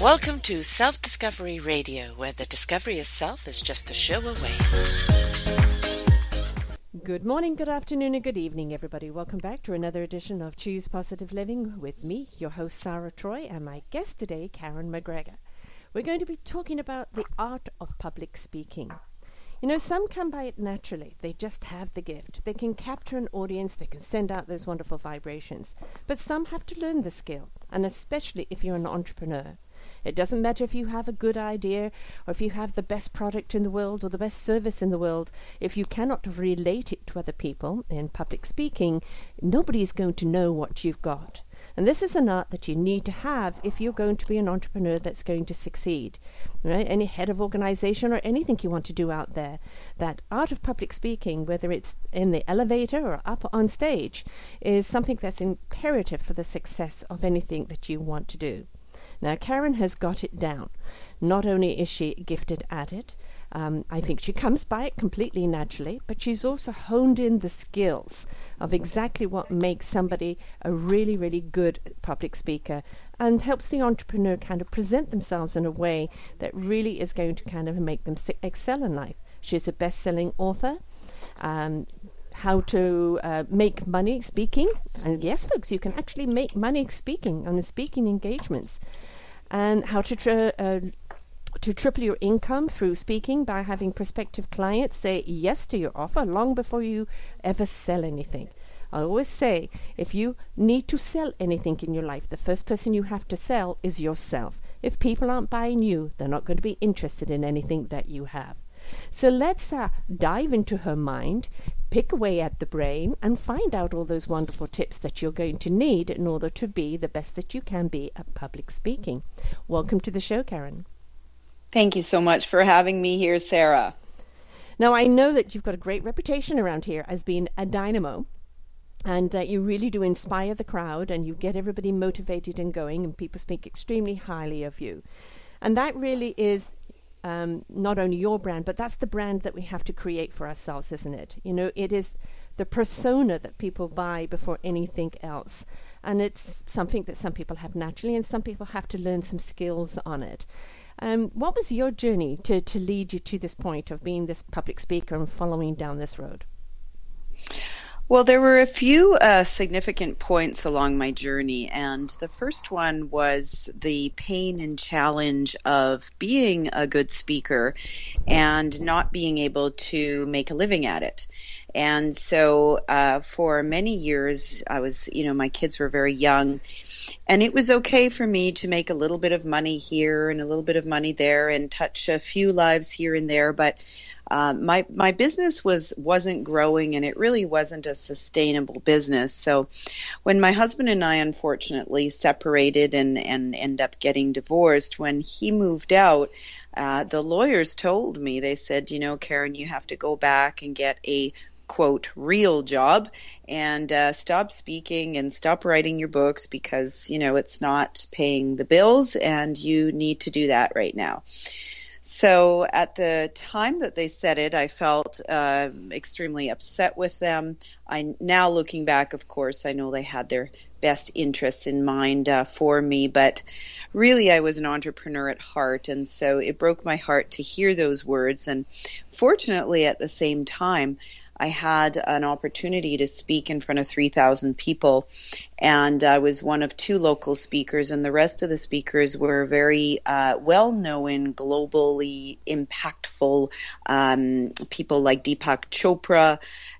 Welcome to Self-Discovery Radio, where the discovery of self is just a show away. Good morning, good afternoon, and good evening, everybody. Welcome back to another edition of Choose Positive Living with me, your host, Sarah Troy, and my guest today, Karen McGregor. We're going to be talking about the art of public speaking. You know, some come by it naturally. They just have the gift. They can capture an audience. They can send out those wonderful vibrations. But some have to learn the skill, and especially if you're an entrepreneur. It doesn't matter if you have a good idea or if you have the best product in the world or the best service in the world. If you cannot relate it to other people in public speaking, nobody's going to know what you've got. And this is an art that you need to have if you're going to be an entrepreneur that's going to succeed, right? Any head of organization or anything you want to do out there, that art of public speaking, whether it's in the elevator or up on stage, is something that's imperative for the success of anything that you want to do. Now, Karen has got it down. Not only is she gifted at it, I think she comes by it completely naturally, but she's also honed in the skills of exactly what makes somebody a really, really good public speaker and helps the entrepreneur kind of present themselves in a way that really is going to kind of make them excel in life. She's a best-selling author, how to make money speaking. And yes, folks, you can actually make money speaking on speaking engagements, and how to triple your income through speaking by having prospective clients say yes to your offer long before you ever sell anything. I always say, if you need to sell anything in your life, the first person you have to sell is yourself. If people aren't buying you, they're not going to be interested in anything that you have. So let's dive into her mind, pick away at the brain, and find out all those wonderful tips that you're going to need in order to be the best that you can be at public speaking. Welcome to the show, Karen. Thank you so much for having me here, Sarah. Now, I know that you've got a great reputation around here as being a dynamo, and that you really do inspire the crowd, and you get everybody motivated and going, and people speak extremely highly of you. And that really is not only your brand, but that's the brand that we have to create for ourselves, isn't it? You know, it is the persona that people buy before anything else. And it's something that some people have naturally, and some people have to learn some skills on it. What was your journey to lead you to this point of being this public speaker and following down this road? Well, there were a few significant points along my journey, and the first one was the pain and challenge of being a good speaker and not being able to make a living at it. And so for many years, I was, my kids were very young, and it was okay for me to make a little bit of money here and a little bit of money there and touch a few lives here and there. But my business wasn't growing, and it really wasn't a sustainable business. So when my husband and I unfortunately separated and end up getting divorced, when he moved out, the lawyers told me, they said, Karen, you have to go back and get a quote, real job, and stop speaking and stop writing your books because, it's not paying the bills and you need to do that right now. So at the time that they said it, I felt extremely upset with them. Now looking back, of course, I know they had their best interests in mind for me, but really I was an entrepreneur at heart, and so it broke my heart to hear those words. And fortunately, at the same time, I had an opportunity to speak in front of 3,000 people, and I was one of two local speakers, and the rest of the speakers were very well-known, globally impactful people like Deepak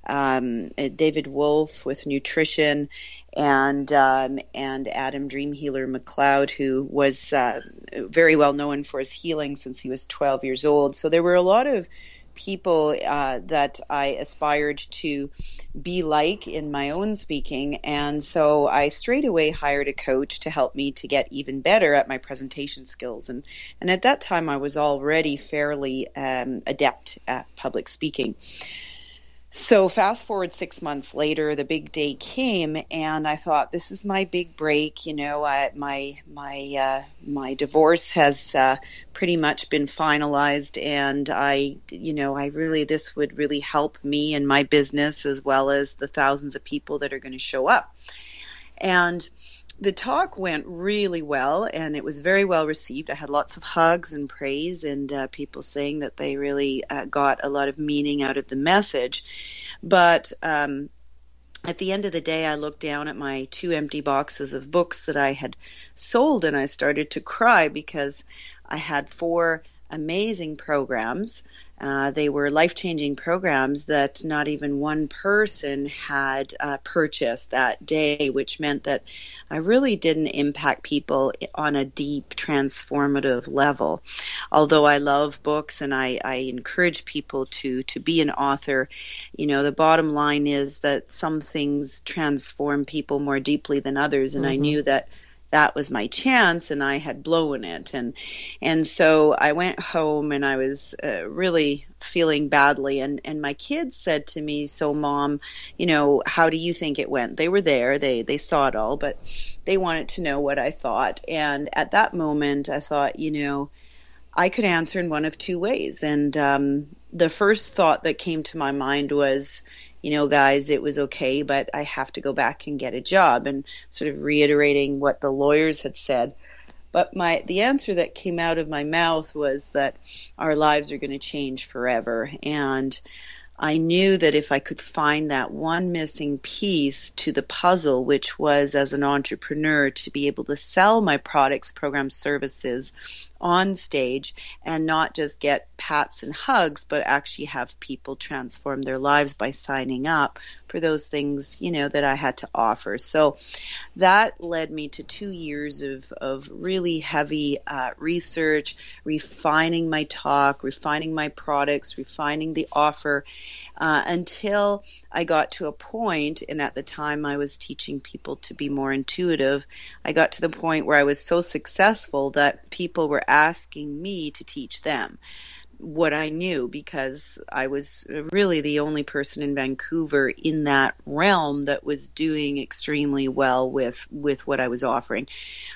Chopra, David Wolfe with nutrition, and Adam Dream Healer McLeod, who was very well-known for his healing since he was 12 years old. So there were a lot of people that I aspired to be like in my own speaking. And so I straight away hired a coach to help me to get even better at my presentation skills. And at that time, I was already fairly adept at public speaking. So fast forward 6 months later, the big day came, and I thought, this is my big break. My divorce has pretty much been finalized, and this would really help me and my business as well as the thousands of people that are going to show up. And the talk went really well, and it was very well received. I had lots of hugs and praise, and people saying that they really got a lot of meaning out of the message. But at the end of the day, I looked down at my 2 empty boxes of books that I had sold, and I started to cry because I had 4 amazing programs. They were life-changing programs that not even one person had purchased that day, which meant that I really didn't impact people on a deep, transformative level. Although I love books and I encourage people to be an author, you know, the bottom line is that some things transform people more deeply than others, and I knew that that was my chance, and I had blown it. And so I went home, and I was really feeling badly. And my kids said to me, so Mom, you know, how do you think it went? They were there. They saw it all, but they wanted to know what I thought. And at that moment, I thought, you know, I could answer in one of 2 ways. And the first thought that came to my mind was, you know, guys, it was okay, but I have to go back and get a job, and sort of reiterating what the lawyers had said. But the answer that came out of my mouth was that our lives are going to change forever. And I knew that if I could find that one missing piece to the puzzle, which was as an entrepreneur to be able to sell my products, programs, services on stage, and not just get pats and hugs, but actually have people transform their lives by signing up for those things, you know, that I had to offer. So that led me to 2 years of really heavy research, refining my talk, refining my products, refining the offer, until I got to a point, and at the time I was teaching people to be more intuitive, I got to the point where I was so successful that people were asking me to teach them what I knew, because I was really the only person in Vancouver in that realm that was doing extremely well with what I was offering.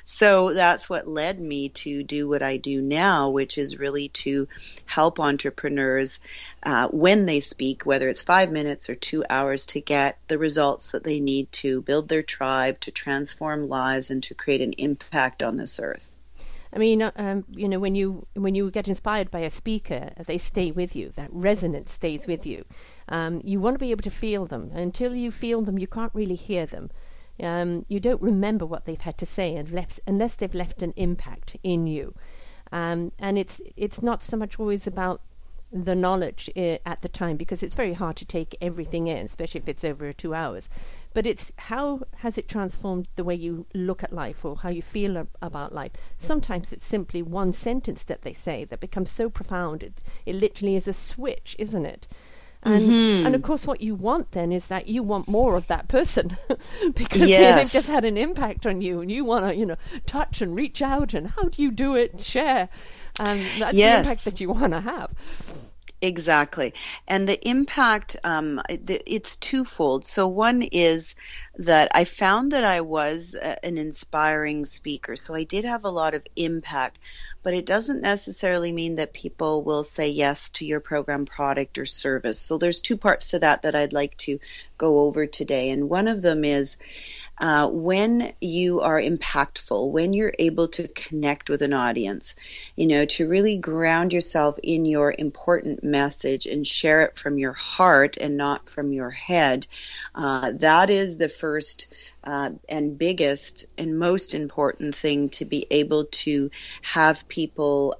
So that's what led me to do what I do now, which is really to help entrepreneurs when they speak, whether it's 5 minutes or 2 hours, to get the results that they need to build their tribe, to transform lives, and to create an impact on this earth. I mean, you know, when you get inspired by a speaker, they stay with you. That resonance stays with you. You want to be able to feel them. Until you feel them, you can't really hear them. You don't remember what they've had to say unless they've left an impact in you. And it's not so much always about the knowledge at the time, because it's very hard to take everything in, especially if it's over 2 hours. But it's how has it transformed the way you look at life or how you feel about life. Sometimes it's simply one sentence that they say that becomes so profound. It literally is a switch, isn't it? And of course, what you want then is that you want more of that person because they've just had an impact on you, and you want to, you know, touch and reach out and how do you do it, share. That's the impact that you want to have. Exactly. And the impact, it's twofold. So one is that I found that I was an inspiring speaker. So I did have a lot of impact, but it doesn't necessarily mean that people will say yes to your program, product, or service. So there's 2 parts to that I'd like to go over today. And one of them is when you are impactful, when you're able to connect with an audience, you know, to really ground yourself in your important message and share it from your heart and not from your head, that is the first and biggest and most important thing to be able to have people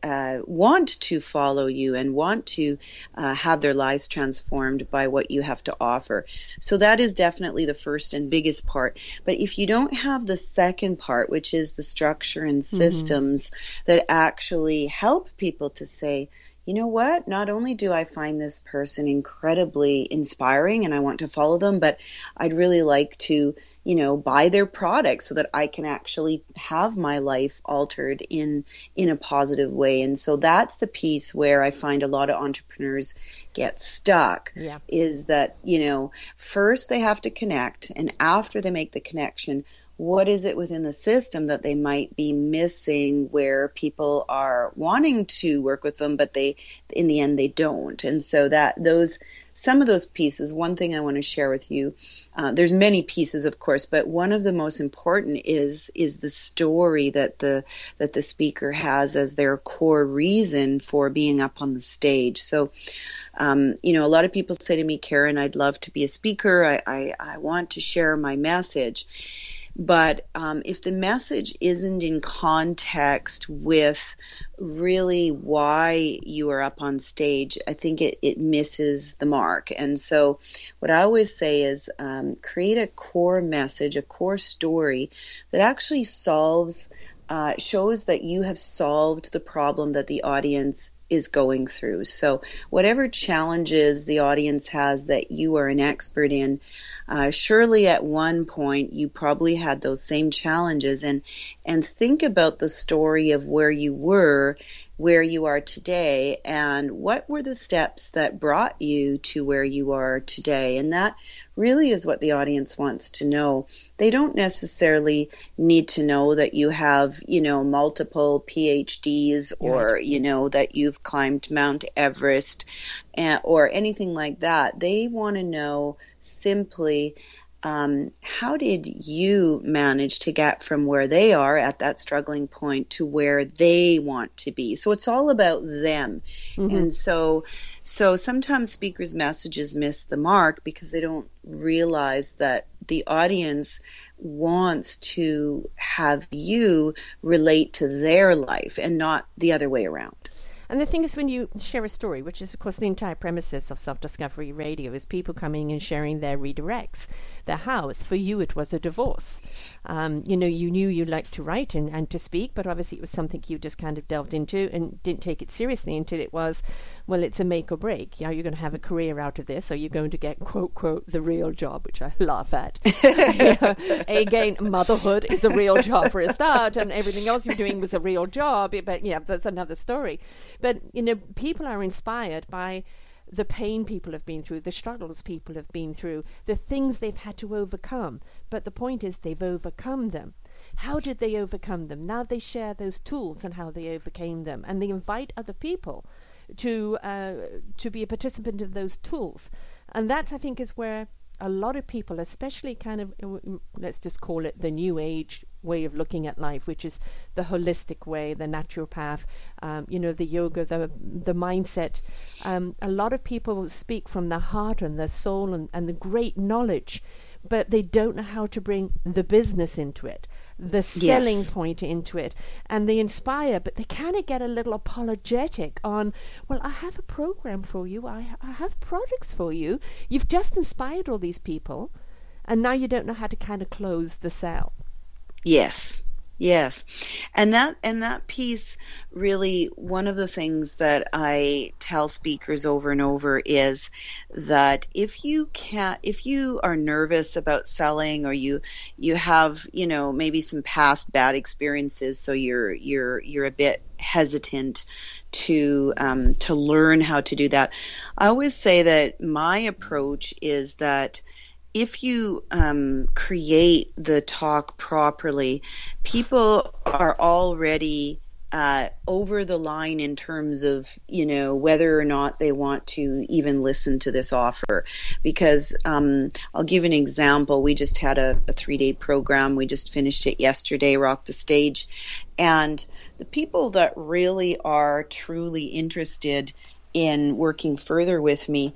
want to follow you and want to have their lives transformed by what you have to offer. So that is definitely the first and biggest part. But if you don't have the second part, which is the structure and systems that actually help people to say, you know what, not only do I find this person incredibly inspiring and I want to follow them, but I'd really like to, you know, buy their product so that I can actually have my life altered in a positive way. And so that's the piece where I find a lot of entrepreneurs get stuck, is that, you know, first they have to connect, and after they make the connection, what is it within the system that they might be missing where people are wanting to work with them, but they, in the end, they don't. And so that those, some of those pieces, one thing I want to share with you, there's many pieces, of course, but one of the most important is the story that the speaker has as their core reason for being up on the stage. So, a lot of people say to me, Karen, I'd love to be a speaker. I want to share my message. But if the message isn't in context with really why you are up on stage, I think it misses the mark. And so what I always say is create a core message, a core story that actually shows that you have solved the problem that the audience is going through. So whatever challenges the audience has that you are an expert in, surely at one point you probably had those same challenges, and think about the story of where you were, where you are today, and what were the steps that brought you to where you are today. And that really is what the audience wants to know. They don't necessarily need to know that you have, multiple PhDs or, right, that you've climbed Mount Everest or anything like that. They want to know simply, how did you manage to get from where they are at that struggling point to where they want to be? So it's all about them. Mm-hmm. And so sometimes speakers' messages miss the mark because they don't realize that the audience wants to have you relate to their life and not the other way around. And the thing is, when you share a story, which is, of course, the entire premises of Self-Discovery Radio, is people coming and sharing their redirects, their hows. For you, it was a divorce. You knew you liked to write and to speak, but obviously it was something you just kind of delved into and didn't take it seriously until it was, well, it's a make or break. Are you going to have a career out of this? Or are you going to get, quote, quote, the real job, which I laugh at. Again, motherhood is a real job for a start, and everything else you're doing was a real job. But yeah, that's another story. But, people are inspired by the pain people have been through, the struggles people have been through, the things they've had to overcome. But the point is they've overcome them. How did they overcome them? Now they share those tools and how they overcame them. And they invite other people to be a participant in those tools. And that, I think, is where a lot of people, especially kind of, let's just call it the new age way of looking at life, which is the holistic way, the naturopath, the yoga, the mindset. A lot of people speak from their heart and their soul and the great knowledge, but they don't know how to bring the business into it, the selling point into it, and they inspire, but they kind of get a little apologetic on, well, I have a program for you, I have products for you, you've just inspired all these people, and now you don't know how to kind of close the sale. Yes. And that piece, really, one of the things that I tell speakers over and over is that if you are nervous about selling, or you have, maybe some past bad experiences, so you're a bit hesitant to learn how to do that. I always say that my approach is that if you create the talk properly, people are already over the line in terms of, whether or not they want to even listen to this offer. Because I'll give an example. We just had a 3-day program. We just finished it yesterday, Rock the Stage. And the people that really are truly interested in working further with me,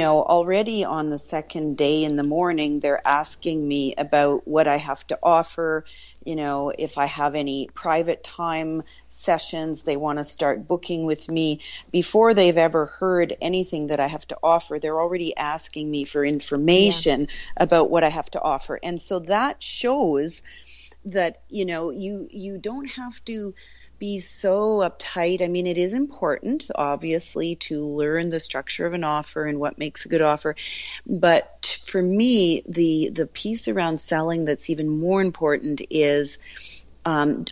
already on the second day in the morning, they're asking me about what I have to offer, if I have any private time sessions. They want to start booking with me before they've ever heard anything that I have to offer. They're already asking me for information about what I have to offer. And so that shows that, you don't have to be so uptight. I mean, it is important, obviously, to learn the structure of an offer and what makes a good offer. But for me, the piece around selling that's even more important is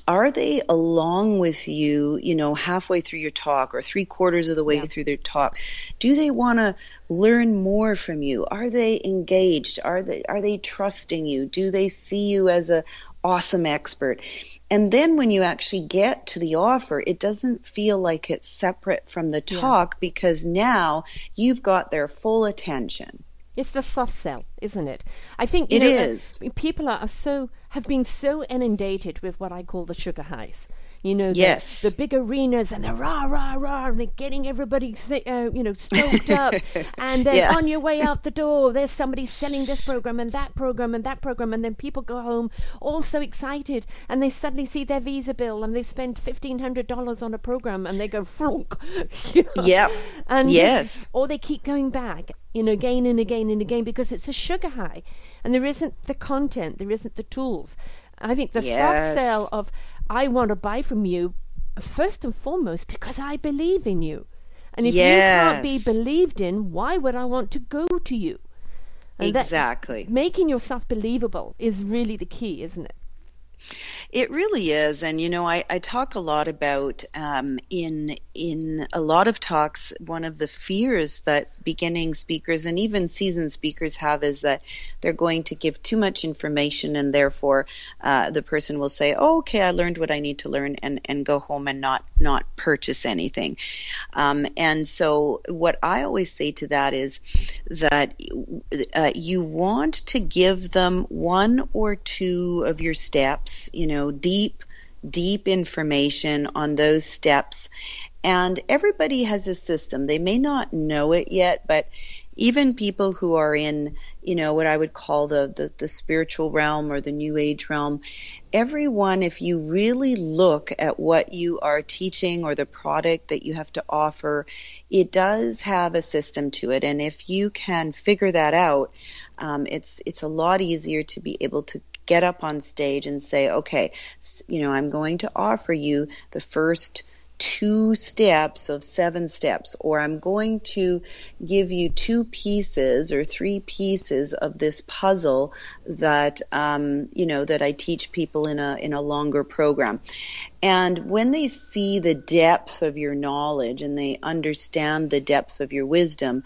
Are they along with you, you know, halfway through your talk or three-quarters of the way through their talk? Do they want to learn more from you? Are they engaged? Are they trusting you? Do they see you as an awesome expert? And then when you actually get to the offer, it doesn't feel like it's separate from the talk because now you've got their full attention. It's the soft sell, isn't it? I think it is. People have been so inundated with what I call the sugar highs. You know, the big arenas and the rah rah rah, and they're getting everybody, stoked up. And then on your way out the door, there's somebody selling this program and that program and that program, and then people go home all so excited, and they suddenly see their Visa bill, and they spent $1,500 on a program, and they go flunk. Or they keep going back, again and again and again because it's a sugar high, and there isn't the content, there isn't the tools. I think the soft sell of I want to buy from you first and foremost because I believe in you. And if you can't be believed in, why would I want to go to you? And exactly. Making yourself believable is really the key, isn't it? It really is. And, I talk a lot about in a lot of talks, one of the fears that beginning speakers and even seasoned speakers have is that they're going to give too much information, and therefore the person will say, oh, okay, I learned what I need to learn, and go home and not purchase anything. And so what I always say to that is that you want to give them one or two of your steps, deep information on those steps. And everybody has a system. They may not know it yet, but even people who are in, what I would call the spiritual realm or the new age realm, everyone, if you really look at what you are teaching or the product that you have to offer, it does have a system to it. And if you can figure that out, it's a lot easier to be able to get up on stage and say, okay, I'm going to offer you the first 2 steps of 7 steps, or I'm going to give you 2 pieces or 3 pieces of this puzzle that, that I teach people in a longer program. And when they see the depth of your knowledge and they understand the depth of your wisdom,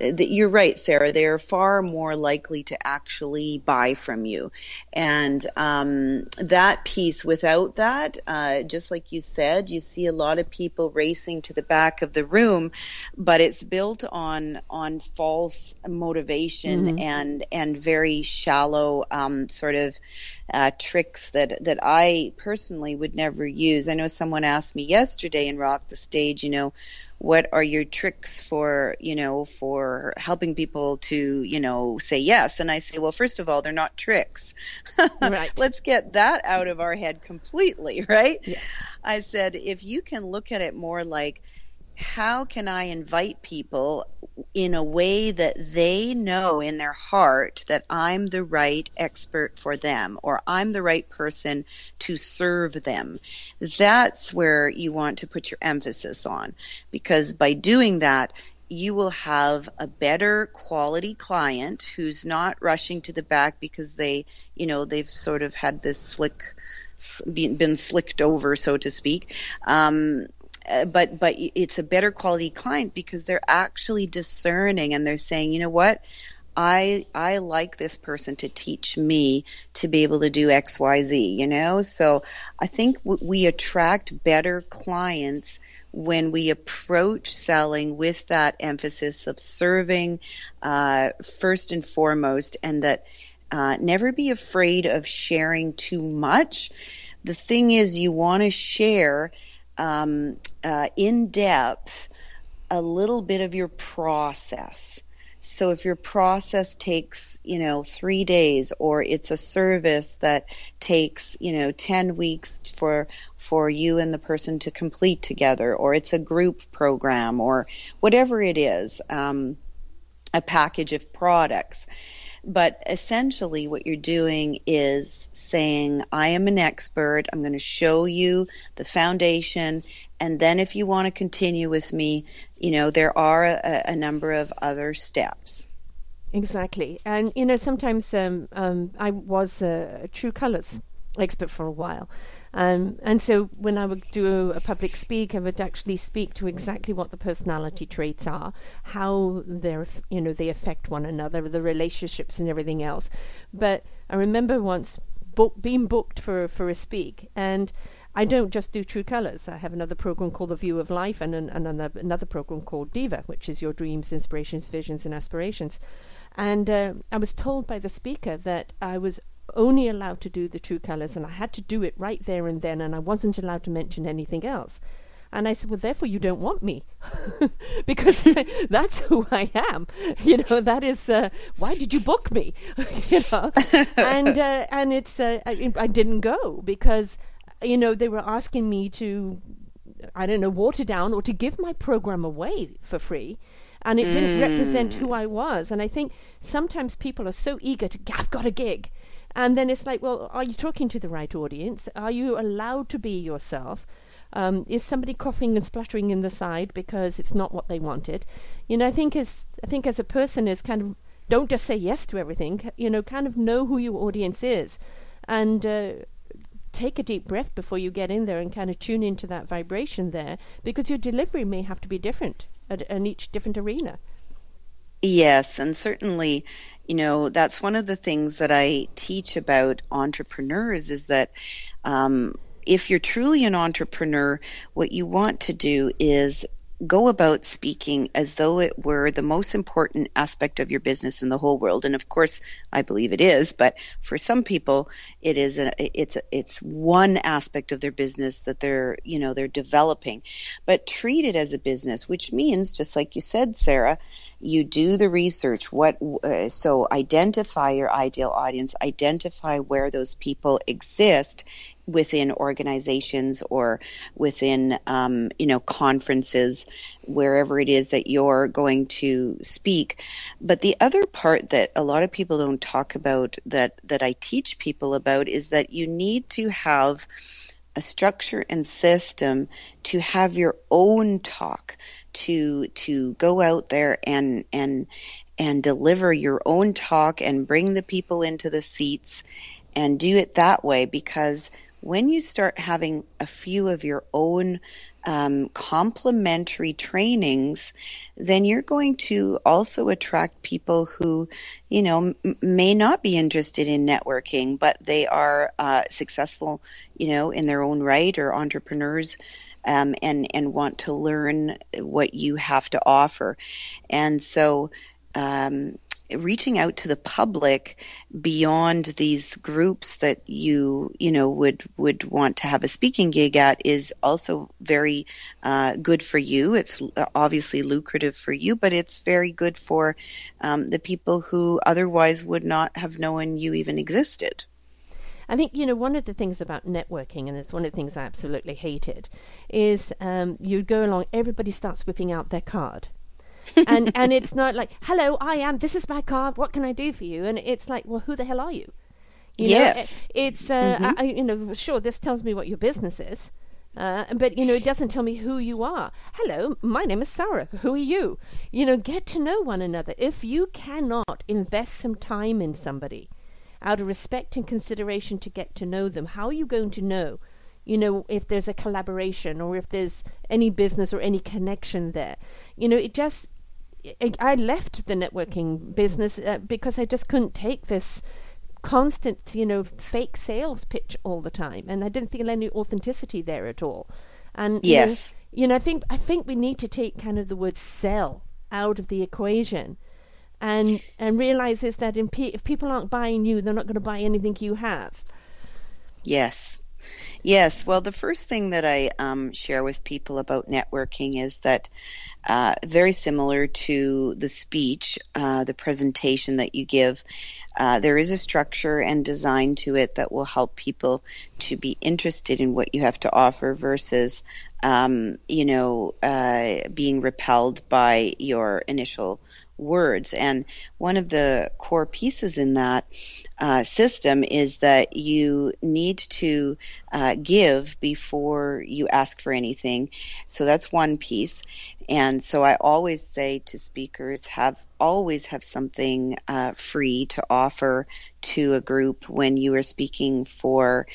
you're right, Sarah, they are far more likely to actually buy from you. And that piece, without that, just like you said, you see a lot of people racing to the back of the room, but it's built on false motivation and very shallow sort of tricks that I personally would never use. I know someone asked me yesterday in Rock the Stage, what are your tricks for helping people to, say yes? And I say, well, first of all, they're not tricks. Right. Let's get that out of our head completely, right? Yeah. I said, if you can look at it more like, how can I invite people in a way that they know in their heart that I'm the right expert for them, or I'm the right person to serve them? That's where you want to put your emphasis on, because by doing that, you will have a better quality client who's not rushing to the back because they, they've sort of had this been slicked over, so to speak. But it's a better quality client because they're actually discerning and they're saying, you know what, I like this person to teach me to be able to do X, Y, Z, So I think we attract better clients when we approach selling with that emphasis of serving first and foremost, and that never be afraid of sharing too much. The thing is, you want to share in depth a little bit of your process. So if your process takes 3 days, or it's a service that takes 10 weeks for you and the person to complete together, or it's a group program, or whatever it is, a package of products. But essentially what you're doing is saying, I am an expert, I'm going to show you the foundation, and then if you want to continue with me, there are a number of other steps. Exactly. And, sometimes I was a True Colors expert for a while. And so when I would do a public speak, I would actually speak to exactly what the personality traits are, how they're, you know, they affect one another, the relationships and everything else. But I remember once being booked for a speak, and I don't just do True Colors. I have another program called The View of Life, and another program called Diva, which is your dreams, inspirations, visions, and aspirations. And I was told by the speaker that I was only allowed to do the True Colors, and I had to do it right there and then, and I wasn't allowed to mention anything else. And I said, well, therefore you don't want me, because that's who I am. You know, that is, why did you book me? You know, and it's, I didn't go because, you know, they were asking me to, I don't know, water down or to give my program away for free. And it didn't represent who I was. And I think sometimes people are so eager to, I've got a gig. And then it's like, well, are you talking to the right audience? Are you allowed to be yourself? Is somebody coughing and spluttering in the side because it's not what they wanted? You know, I think as a person is kind of, don't just say yes to everything, you know, kind of know who your audience is, and take a deep breath before you get in there and kind of tune into that vibration there, because your delivery may have to be different in each different arena. Yes, and certainly, you know, that's one of the things that I teach about entrepreneurs is that if you're truly an entrepreneur, what you want to do is go about speaking as though it were the most important aspect of your business in the whole world. And of course, I believe it is, but for some people, it is it's one aspect of their business that they're developing. But treat it as a business, which means, just like you said, Sarah, you do the research. So identify your ideal audience, identify where those people exist within organizations or within, conferences, wherever it is that you're going to speak. But the other part that a lot of people don't talk about that I teach people about is that you need to have a structure and system to have your own talk, to go out there and deliver your own talk and bring the people into the seats and do it that way, because when you start having a few of your own complementary trainings, then you're going to also attract people who, you know, may not be interested in networking, but they are successful, you know, in their own right, or entrepreneurs, and want to learn what you have to offer. And so, reaching out to the public beyond these groups that you would want to have a speaking gig at is also very good for you. It's obviously lucrative for you, but it's very good for the people who otherwise would not have known you even existed. I think, you know, one of the things about networking, and it's one of the things I absolutely hated, is you go along, everybody starts whipping out their card. and it's not like, hello, I am, this is my card, what can I do for you? And it's like, well, who the hell are you? Yes. It's, sure, this tells me what your business is, but, you know, it doesn't tell me who you are. Hello, my name is Sarah. Who are you? You know, get to know one another. If you cannot invest some time in somebody out of respect and consideration to get to know them, how are you going to know, you know, if there's a collaboration or if there's any business or any connection there? You know, it just, I left the networking business because I just couldn't take this constant, you know, fake sales pitch all the time. And I didn't feel any authenticity there at all. And yes, you know, I think we need to take kind of the word sell out of the equation and realize is that if people aren't buying you, they're not going to buy anything you have. Yes. Yes. Well, the first thing that I share with people about networking is that very similar to the speech, the presentation that you give, there is a structure and design to it that will help people to be interested in what you have to offer versus, being repelled by your initial words. And one of the core pieces in that system is that you need to give before you ask for anything. So that's one piece. And so I always say to speakers, always have something free to offer to a group when you are speaking for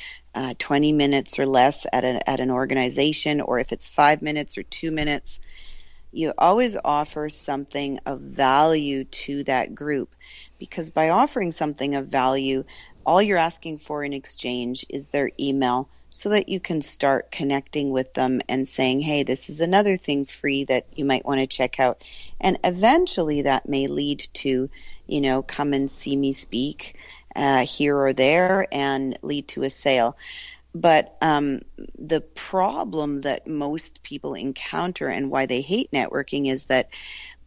20 minutes or less at an organization, or if it's 5 minutes or 2 minutes. You always offer something of value to that group, because by offering something of value, all you're asking for in exchange is their email, so that you can start connecting with them and saying, hey, this is another thing free that you might want to check out. And eventually that may lead to, come and see me speak here or there, and lead to a sale. But the problem that most people encounter and why they hate networking is that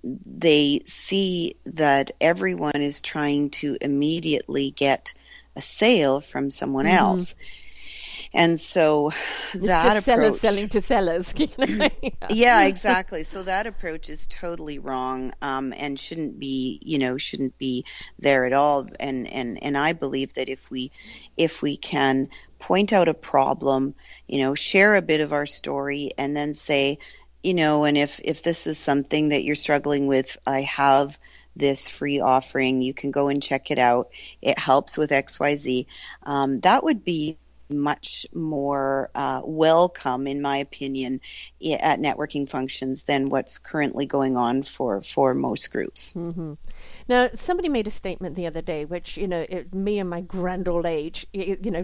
they see that everyone is trying to immediately get a sale from someone mm-hmm. else. And so that approach, sellers selling to sellers. Yeah, exactly. So that approach is totally wrong, and shouldn't be there at all. And I believe that if we can point out a problem, share a bit of our story, and then say, and if this is something that you're struggling with, I have this free offering. You can go and check it out. It helps with XYZ. That would be much more welcome, in my opinion, at networking functions than what's currently going on for most groups. Mm-hmm. Now, somebody made a statement the other day, which, me and my grand old age,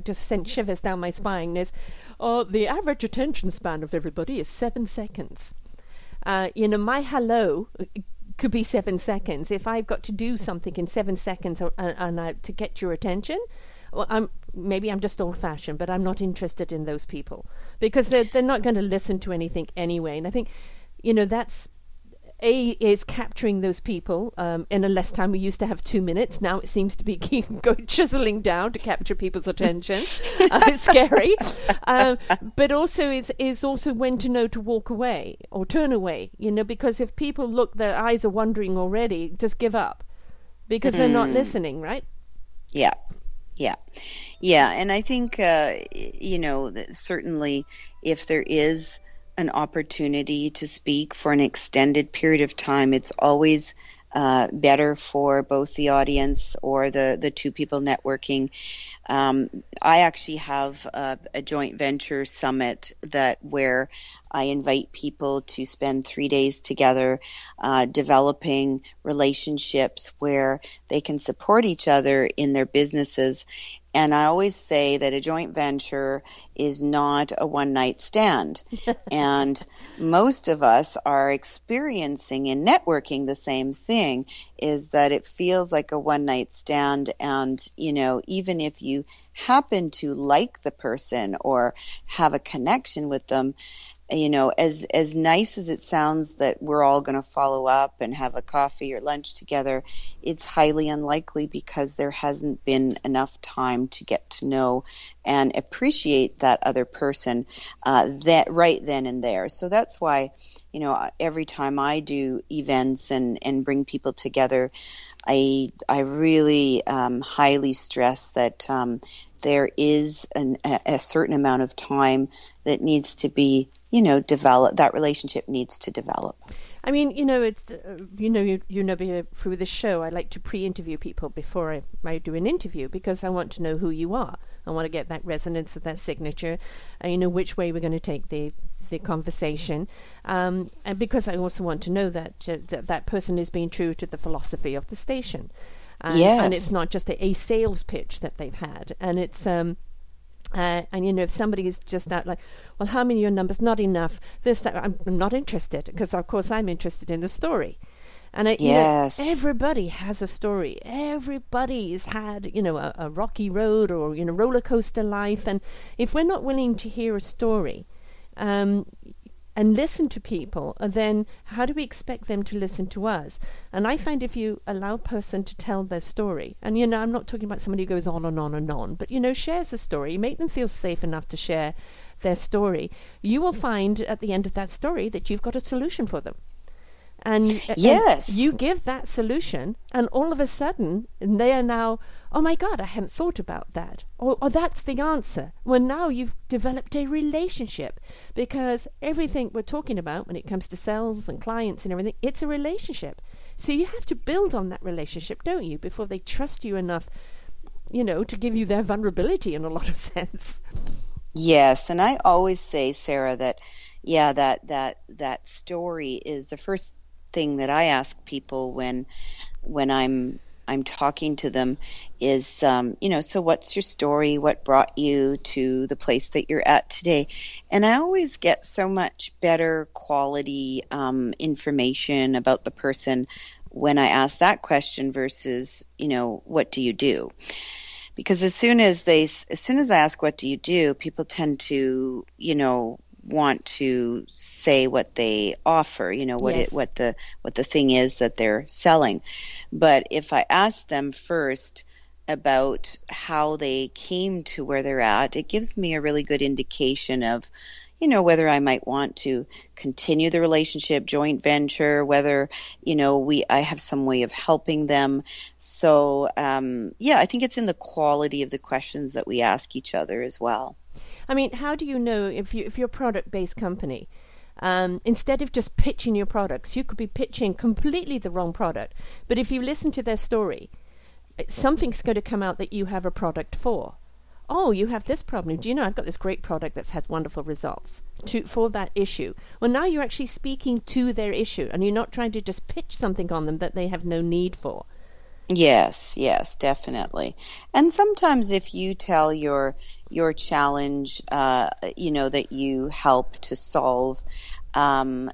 just sent shivers down my spine, is, the average attention span of everybody is 7 seconds. My hello could be 7 seconds. If I've got to do something in 7 seconds and to get your attention, well, maybe I'm just old-fashioned, but I'm not interested in those people, because they're not going to listen to anything anyway. And I think, that's is capturing those people in a less time. We used to have 2 minutes. Now it seems to be chiseling down to capture people's attention. It's scary. But also is also when to know to walk away or turn away, because if people look, their eyes are wandering already, just give up, because they're not listening, right? Yeah. Yeah. Yeah. And I think, certainly if there is an opportunity to speak for an extended period of time, it's always better for both the audience or the two people networking. I actually have a joint venture summit where I invite people to spend 3 days together developing relationships where they can support each other in their businesses. And I always say that a joint venture is not a one-night stand. And most of us are experiencing in networking the same thing, is that it feels like a one-night stand. And, even if you happen to like the person or have a connection with them, as nice as it sounds that we're all going to follow up and have a coffee or lunch together, it's highly unlikely, because there hasn't been enough time to get to know and appreciate that other person that right then and there. So that's why, every time I do events and bring people together, I really highly stress that there is a certain amount of time that needs to be, developed. That relationship needs to develop. I mean, it's, through the show, I like to pre-interview people before I do an interview, because I want to know who you are. I want to get that resonance of that signature. Which way we're going to take the conversation, and because I also want to know that that person is being true to the philosophy of the station. Yes. And it's not just a sales pitch that they've had. And it's, if somebody is just out like, well, how many of your numbers? Not enough. This, that, I'm not interested, because of course I'm interested in the story. And yes. Everybody has a story. Everybody's had, a rocky road or, roller coaster life. And if we're not willing to hear a story, and listen to people, and then how do we expect them to listen to us? And I find if you allow a person to tell their story, and I'm not talking about somebody who goes on and on and on, but shares a story, make them feel safe enough to share their story, you will find at the end of that story that you've got a solution for them. And you give that solution, and all of a sudden they are now, oh my God, I hadn't thought about that. Or that's the answer. Well, now you've developed a relationship, because everything we're talking about when it comes to sales and clients and everything, it's a relationship. So you have to build on that relationship, don't you, before they trust you enough, you know, to give you their vulnerability in a lot of sense. Yes, and I always say, Sarah, that that story is the first thing that I ask people when I'm talking to them is, so what's your story? What brought you to the place that you're at today? And I always get so much better quality information about the person when I ask that question versus, what do you do? Because as soon as I ask, what do you do? People tend to, want to say what they offer, what the thing is that they're selling. But if I ask them first about how they came to where they're at, it gives me a really good indication of, whether I might want to continue the relationship, joint venture, whether, I have some way of helping them. So, I think it's in the quality of the questions that we ask each other as well. I mean, how do you know if you're a product-based company, instead of just pitching your products, you could be pitching completely the wrong product. But if you listen to their story, something's going to come out that you have a product for. Oh, you have this problem. Do you know I've got this great product that's had wonderful results for that issue? Well, now you're actually speaking to their issue, and you're not trying to just pitch something on them that they have no need for. Yes, definitely. And sometimes if you tell your challenge, that you help to solve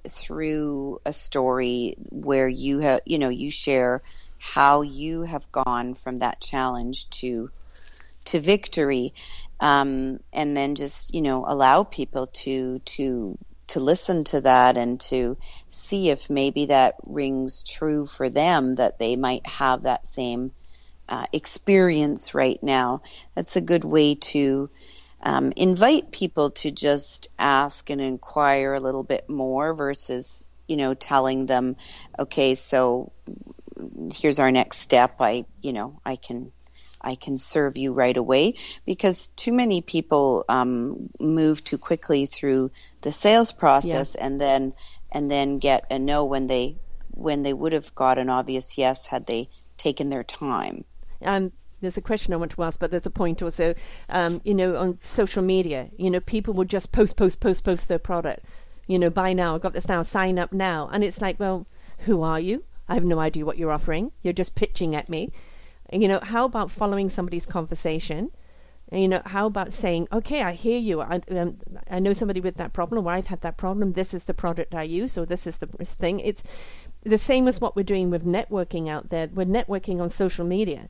through a story where you share how you have gone from that challenge to victory, and then just allow people to listen to that and to see if maybe that rings true for them, that they might have that same experience right now. That's a good way to invite people to just ask and inquire a little bit more versus, telling them, okay, so here's our next step. I can serve you right away, because too many people move too quickly through the sales process and then get a no when they would have got an obvious yes had they taken their time. There's a question I want to ask, but there's a point also, on social media, people will just post their product, buy now, I've got this now, sign up now. And it's like, well, who are you? I have no idea what you're offering. You're just pitching at me. How about following somebody's conversation? How about saying, okay, I hear you. I know somebody with that problem, or I've had that problem. This is the product I use, or this is the thing. It's the same as what we're doing with networking out there. We're networking on social media.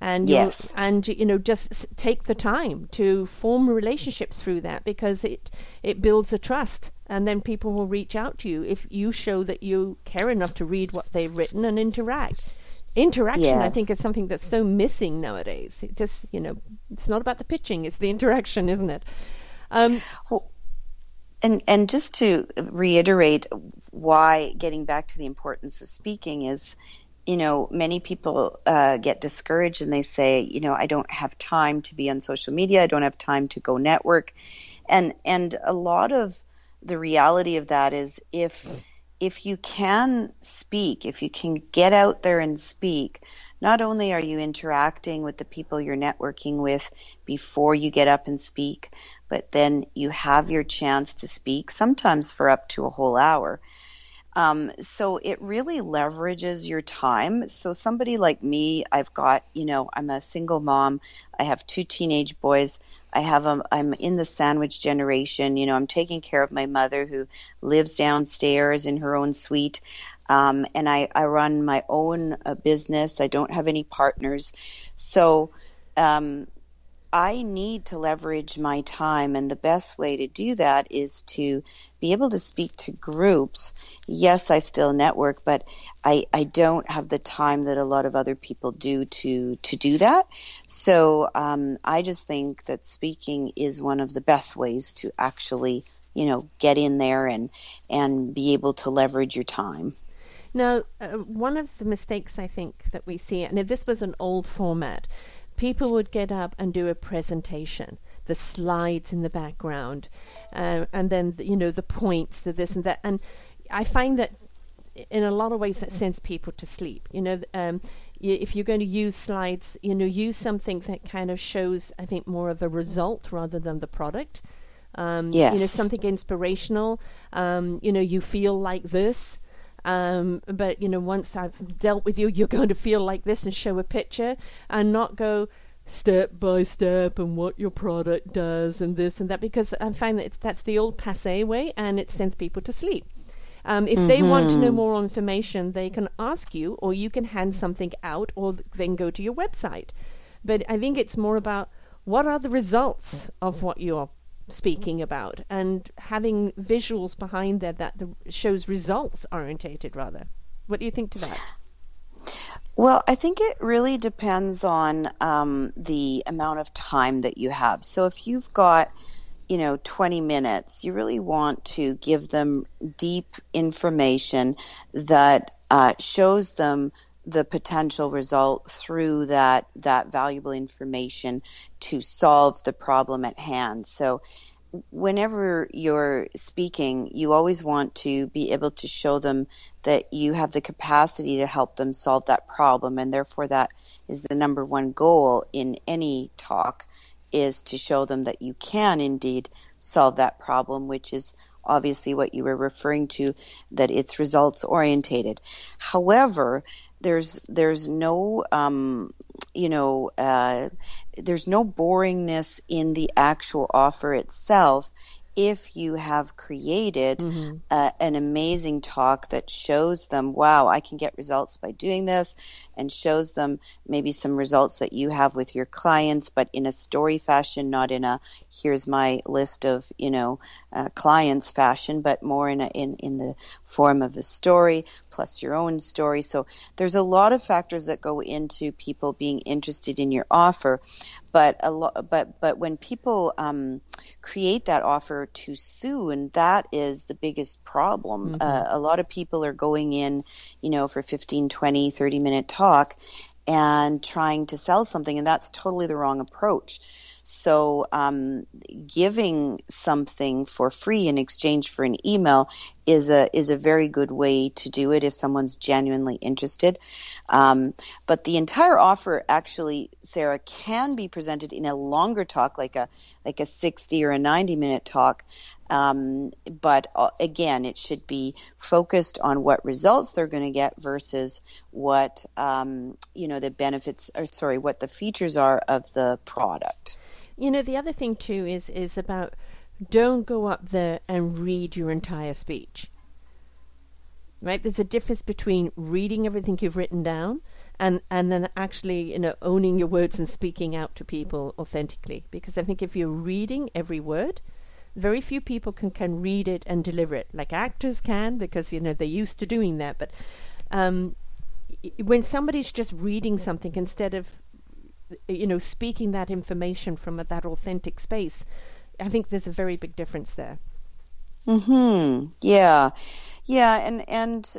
And, just take the time to form relationships through that, because it builds a trust. And then people will reach out to you if you show that you care enough to read what they've written and interact. Interaction, I think, is something that's so missing nowadays. It just, it's not about the pitching, it's the interaction, isn't it? And just to reiterate why, getting back to the importance of speaking is, many people get discouraged and they say, I don't have time to be on social media. I don't have time to go network. And a lot of the reality of that is if you can speak, if you can get out there and speak, not only are you interacting with the people you're networking with before you get up and speak, but then you have your chance to speak, sometimes for up to a whole hour. So it really leverages your time. So somebody like me, I've got, I'm a single mom. I have 2 teenage boys. I'm in the sandwich generation. I'm taking care of my mother, who lives downstairs in her own suite. And I run my own business. I don't have any partners. So, I need to leverage my time, and the best way to do that is to be able to speak to groups. Yes, I still network, but I don't have the time that a lot of other people do to do that. So I just think that speaking is one of the best ways to actually, get in there and be able to leverage your time. Now, one of the mistakes I think that we see, and if this was an old format, people would get up and do a presentation, the slides in the background, and then, the points, the this and that. And I find that in a lot of ways that sends people to sleep. If you're going to use slides, use something that kind of shows, I think, more of a result rather than the product. Yes. Something inspirational, you feel like this. But, once I've dealt with you, you're going to feel like this, and show a picture and not go step by step and what your product does and this and that, because I find that that's the old passé way, and it sends people to sleep. If mm-hmm. they want to know more information, they can ask you, or you can hand something out, or then go to your website. But I think it's more about what are the results of what you're speaking about, and having visuals behind there that shows results orientated rather. What do you think to that? Well, I think it really depends on the amount of time that you have. So if you've got, 20 minutes, you really want to give them deep information that shows them the potential result through that valuable information to solve the problem at hand. So whenever you're speaking, you always want to be able to show them that you have the capacity to help them solve that problem, and therefore that is the number one goal in any talk, is to show them that you can indeed solve that problem, which is obviously what you were referring to, that it's results orientated. However, there's no boringness in the actual offer itself if you have created mm-hmm. An amazing talk that shows them, wow, I can get results by doing this, and shows them maybe some results that you have with your clients, but in a story fashion, not in a here's my list of clients fashion, but more in the form of a story plus your own story. So there's a lot of factors that go into people being interested in your offer, but when people create that offer too soon, that is the biggest problem. Mm-hmm. A lot of people are going in, for 15, 20, 30 minute talk and trying to sell something, and that's totally the wrong approach. So giving something for free in exchange for an email is a very good way to do it if someone's genuinely interested. But the entire offer actually, Sarah, can be presented in a longer talk, like a 60 or a 90 minute talk. But again, it should be focused on what results they're going to get versus what what the features are of the product. The other thing too is about, don't go up there and read your entire speech. Right? There's a difference between reading everything you've written down and then actually, owning your words and speaking out to people authentically. Because I think if you're reading every word, very few people can read it and deliver it, like actors can, because they're used to doing that. But when somebody's just reading something instead of speaking that information from that authentic space, I think there's a very big difference there. Mm-hmm. Yeah, and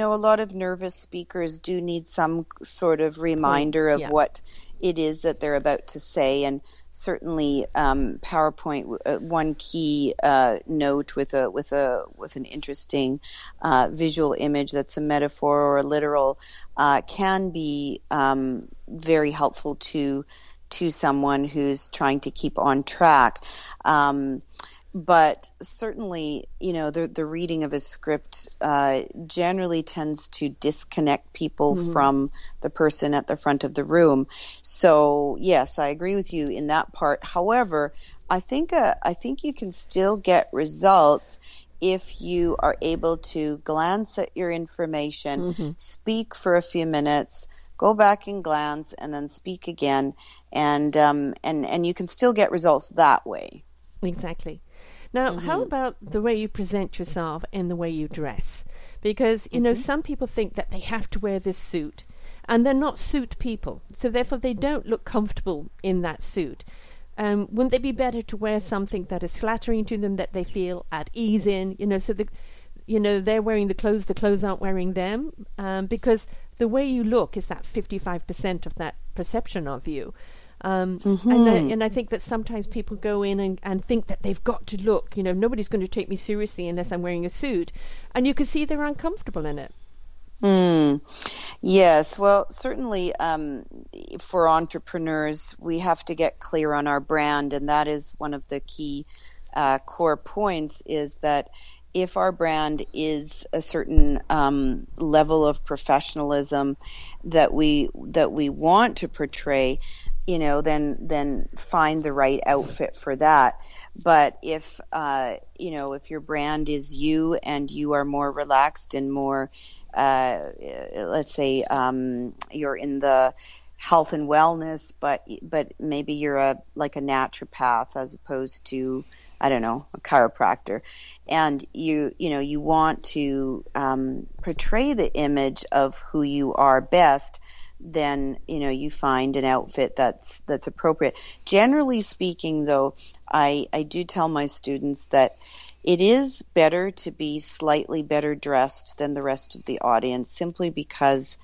a lot of nervous speakers do need some sort of reminder of what it is that they're about to say, and certainly PowerPoint. One key note with an interesting visual image that's a metaphor or a literal can be very helpful to someone who's trying to keep on track. But certainly, the reading of a script generally tends to disconnect people mm-hmm. from the person at the front of the room. So, yes, I agree with you in that part. However, I think you can still get results if you are able to glance at your information, mm-hmm. speak for a few minutes, go back and glance, and then speak again, and you can still get results that way. Exactly. Now, mm-hmm. how about the way you present yourself and the way you dress? Because, mm-hmm. some people think that they have to wear this suit, and they're not suit people. So therefore, they don't look comfortable in that suit. Wouldn't they be better to wear something that is flattering to them, that they feel at ease in? So You know, they're wearing the clothes aren't wearing them, because the way you look is that 55% of that perception of you. And I think that sometimes people go in and think that they've got to look, you know, nobody's going to take me seriously unless I'm wearing a suit. And you can see they're uncomfortable in it. Mm. Yes. Well, certainly for entrepreneurs, we have to get clear on our brand. And that is one of the key core points, is that if our brand is a certain level of professionalism that we want to portray, you know, then find the right outfit for that. But if you know, if your brand is you and you are more relaxed and more, let's say, you're in the health and wellness, but maybe you're like a naturopath as opposed to, I don't know, a chiropractor. And you want to portray the image of who you are best, then, you know, you find an outfit that's appropriate. Generally speaking, though, I do tell my students that it is better to be slightly better dressed than the rest of the audience, simply because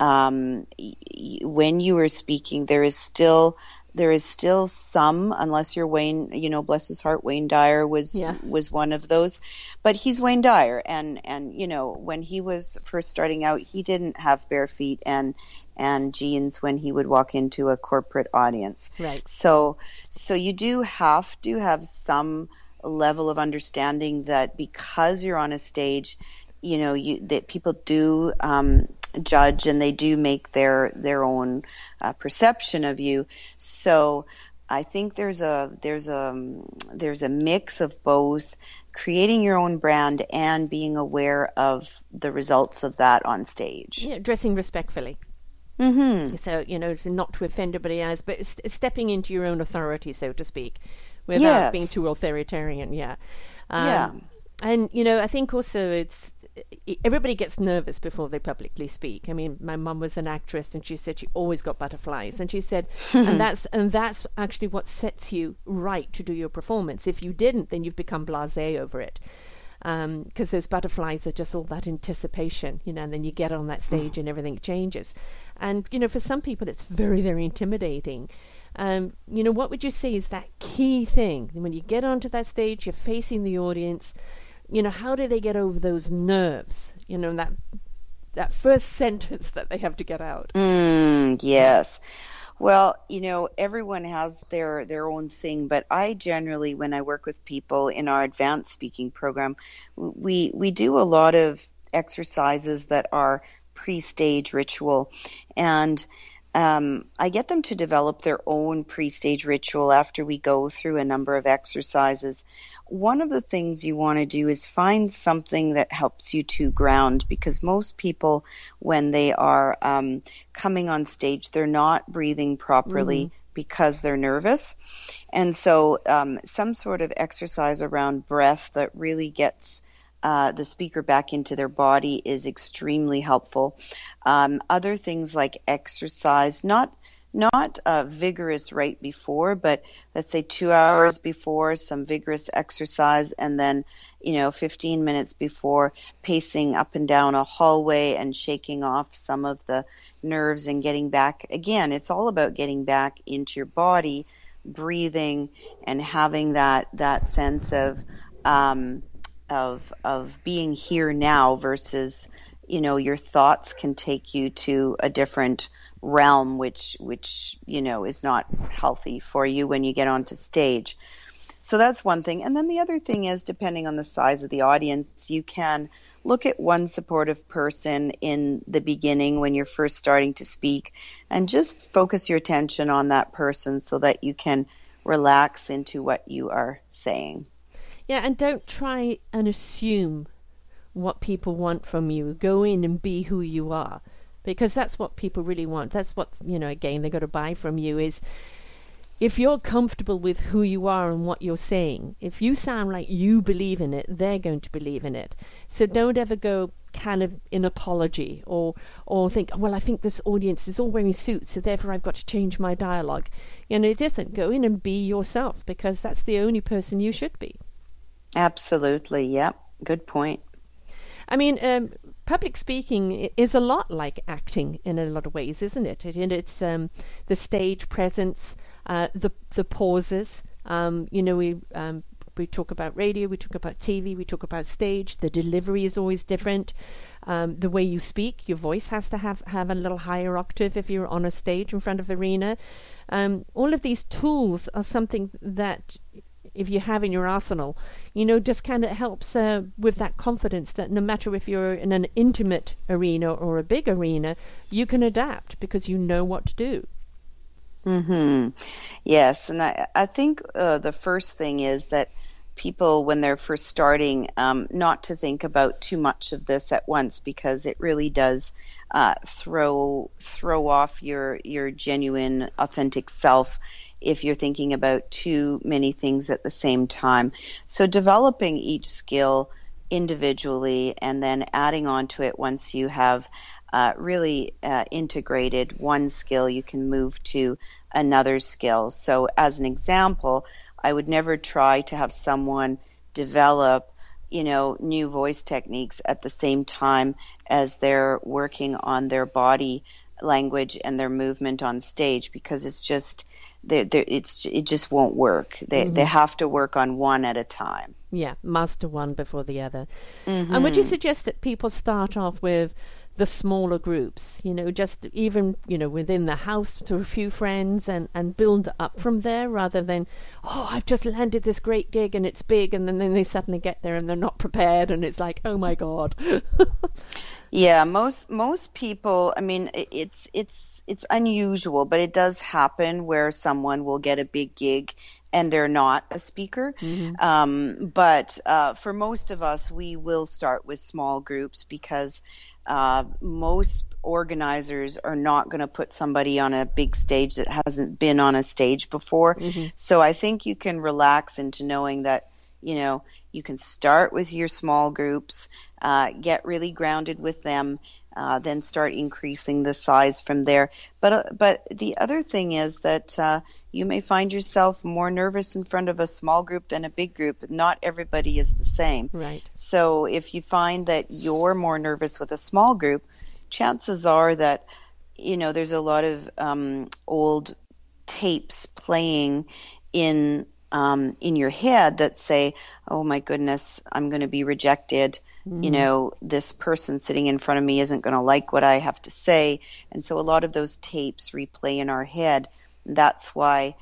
when you are speaking, there is still some, unless you're Wayne, you know, bless his heart, Wayne Dyer was one of those, but he's Wayne Dyer. And, you know, when he was first starting out, he didn't have bare feet and jeans when he would walk into a corporate audience. Right. So you do have to have some level of understanding that because you're on a stage, you know, that people do, judge, and they do make their own perception of you. So I think there's a mix of both, creating your own brand and being aware of the results of that on stage. Yeah, dressing respectfully. Mm-hmm. So, you know, not to offend anybody else, but stepping into your own authority, so to speak, without being too authoritarian. Yeah. And, you know, I think also it's, everybody gets nervous before they publicly speak. I mean, my mum was an actress, and she said she always got butterflies. And she said, and that's actually what sets you right to do your performance. If you didn't, then you've become blasé over it, because those butterflies are just all that anticipation, you know. And then you get on that stage, and everything changes. And you know, for some people, it's very, very intimidating. You know, what would you say is that key thing when you get onto that stage? You're facing the audience. You know, how do they get over those nerves, you know, that first sentence that they have to get out? Yes. Well, you know, everyone has their own thing, but I generally, when I work with people in our advanced speaking program, we do a lot of exercises that are pre-stage ritual, and I get them to develop their own pre-stage ritual after we go through a number of exercises. One of the things you want to do is find something that helps you to ground, because most people, when they are coming on stage, they're not breathing properly because they're nervous. And so some sort of exercise around breath that really gets the speaker back into their body is extremely helpful. Other things like exercise, not vigorous right before, but let's say 2 hours before, some vigorous exercise, and then, you know, 15 minutes before, pacing up and down a hallway and shaking off some of the nerves and getting back. Again, it's all about getting back into your body, breathing, and having that sense of being here now versus, you know, your thoughts can take you to a different realm, which you know is not healthy for you when you get onto stage. So that's one thing. And then the other thing is, depending on the size of the audience, you can look at one supportive person in the beginning when you're first starting to speak, and just focus your attention on that person so that you can relax into what you are saying. Yeah, and don't try and assume what people want from you. Go in and be who you are, because that's what people really want. That's what, you know, again, they got to buy from you, is if you're comfortable with who you are and what you're saying, if you sound like you believe in it, they're going to believe in it. So don't ever go kind of in apology or think, well, I think this audience is all wearing suits, so therefore I've got to change my dialogue. You know, it isn't. Go in and be yourself, because that's the only person you should be. Absolutely. Yep. Good point. I mean, public speaking is a lot like acting in a lot of ways, isn't it? It's the stage presence, the pauses. We talk about radio, we talk about TV, we talk about stage. The delivery is always different. The way you speak, your voice has to have a little higher octave if you're on a stage in front of an arena. All of these tools are something that, if you have in your arsenal, just kind of helps with that confidence that no matter if you're in an intimate arena or a big arena, you can adapt because you know what to do. Mm-hmm. Yes, and I think the first thing is that people, when they're first starting, not to think about too much of this at once, because it really does throw off your genuine, authentic self if you're thinking about too many things at the same time. So developing each skill individually and then adding on to it once you have really integrated one skill, you can move to another skill. So as an example, I would never try to have someone develop, new voice techniques at the same time as they're working on their body language and their movement on stage, because it's just it just won't work. They have to work on one at a time. Yeah, master one before the other. Mm-hmm. And would you suggest that people start off with the smaller groups, just even, within the house to a few friends and build up from there, rather than, I've just landed this great gig and it's big, and then they suddenly get there and they're not prepared and it's like, oh my God. Yeah, most people, I mean, it's unusual, but it does happen where someone will get a big gig and they're not a speaker. Mm-hmm. But for most of us, we will start with small groups, because most organizers are not going to put somebody on a big stage that hasn't been on a stage before. Mm-hmm. So I think you can relax into knowing that, you can start with your small groups, get really grounded with them, then start increasing the size from there. But the other thing is that you may find yourself more nervous in front of a small group than a big group. Not everybody is the same. Right. So if you find that you're more nervous with a small group, chances are that, there's a lot of old tapes playing in your head that say, oh my goodness, I'm going to be rejected. This person sitting in front of me isn't going to like what I have to say. And so a lot of those tapes replay in our head. That's why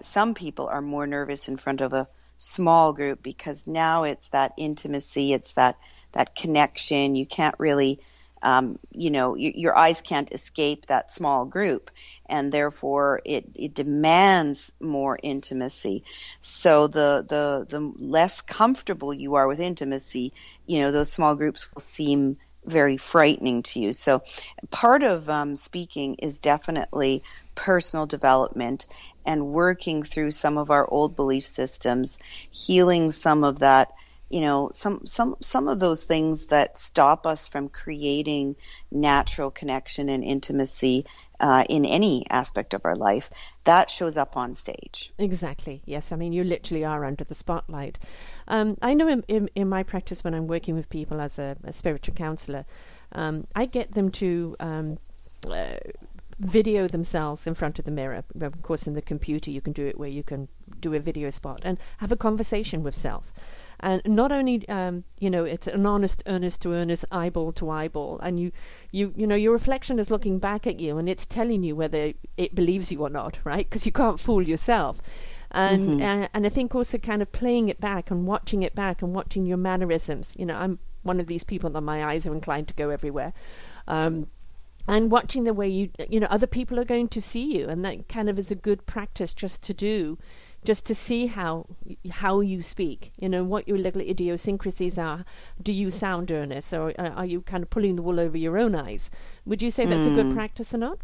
some people are more nervous in front of a small group, because now it's that intimacy, it's that connection. You can't really, your eyes can't escape that small group, and therefore it demands more intimacy. So the less comfortable you are with intimacy, those small groups will seem very frightening to you. So part of speaking is definitely personal development and working through some of our old belief systems, healing some of that, some of those things that stop us from creating natural connection and intimacy in any aspect of our life. That shows up on stage. Exactly. Yes. I mean, you literally are under the spotlight. I know in my practice, when I'm working with people as a spiritual counselor, I get them to video themselves in front of the mirror. Of course, in the computer, you can do it where you can do a video spot and have a conversation with self. And not only, it's an honest, earnest to earnest, eyeball to eyeball. And your reflection is looking back at you, and it's telling you whether it believes you or not, right? Because you can't fool yourself. And mm-hmm. And I think also kind of playing it back and watching it back and watching your mannerisms. I'm one of these people that my eyes are inclined to go everywhere. And watching the way you other people are going to see you. And that kind of is a good practice just to see how you speak, what your little idiosyncrasies are. Do you sound earnest, or are you kind of pulling the wool over your own eyes? Would you say that's a good practice or not?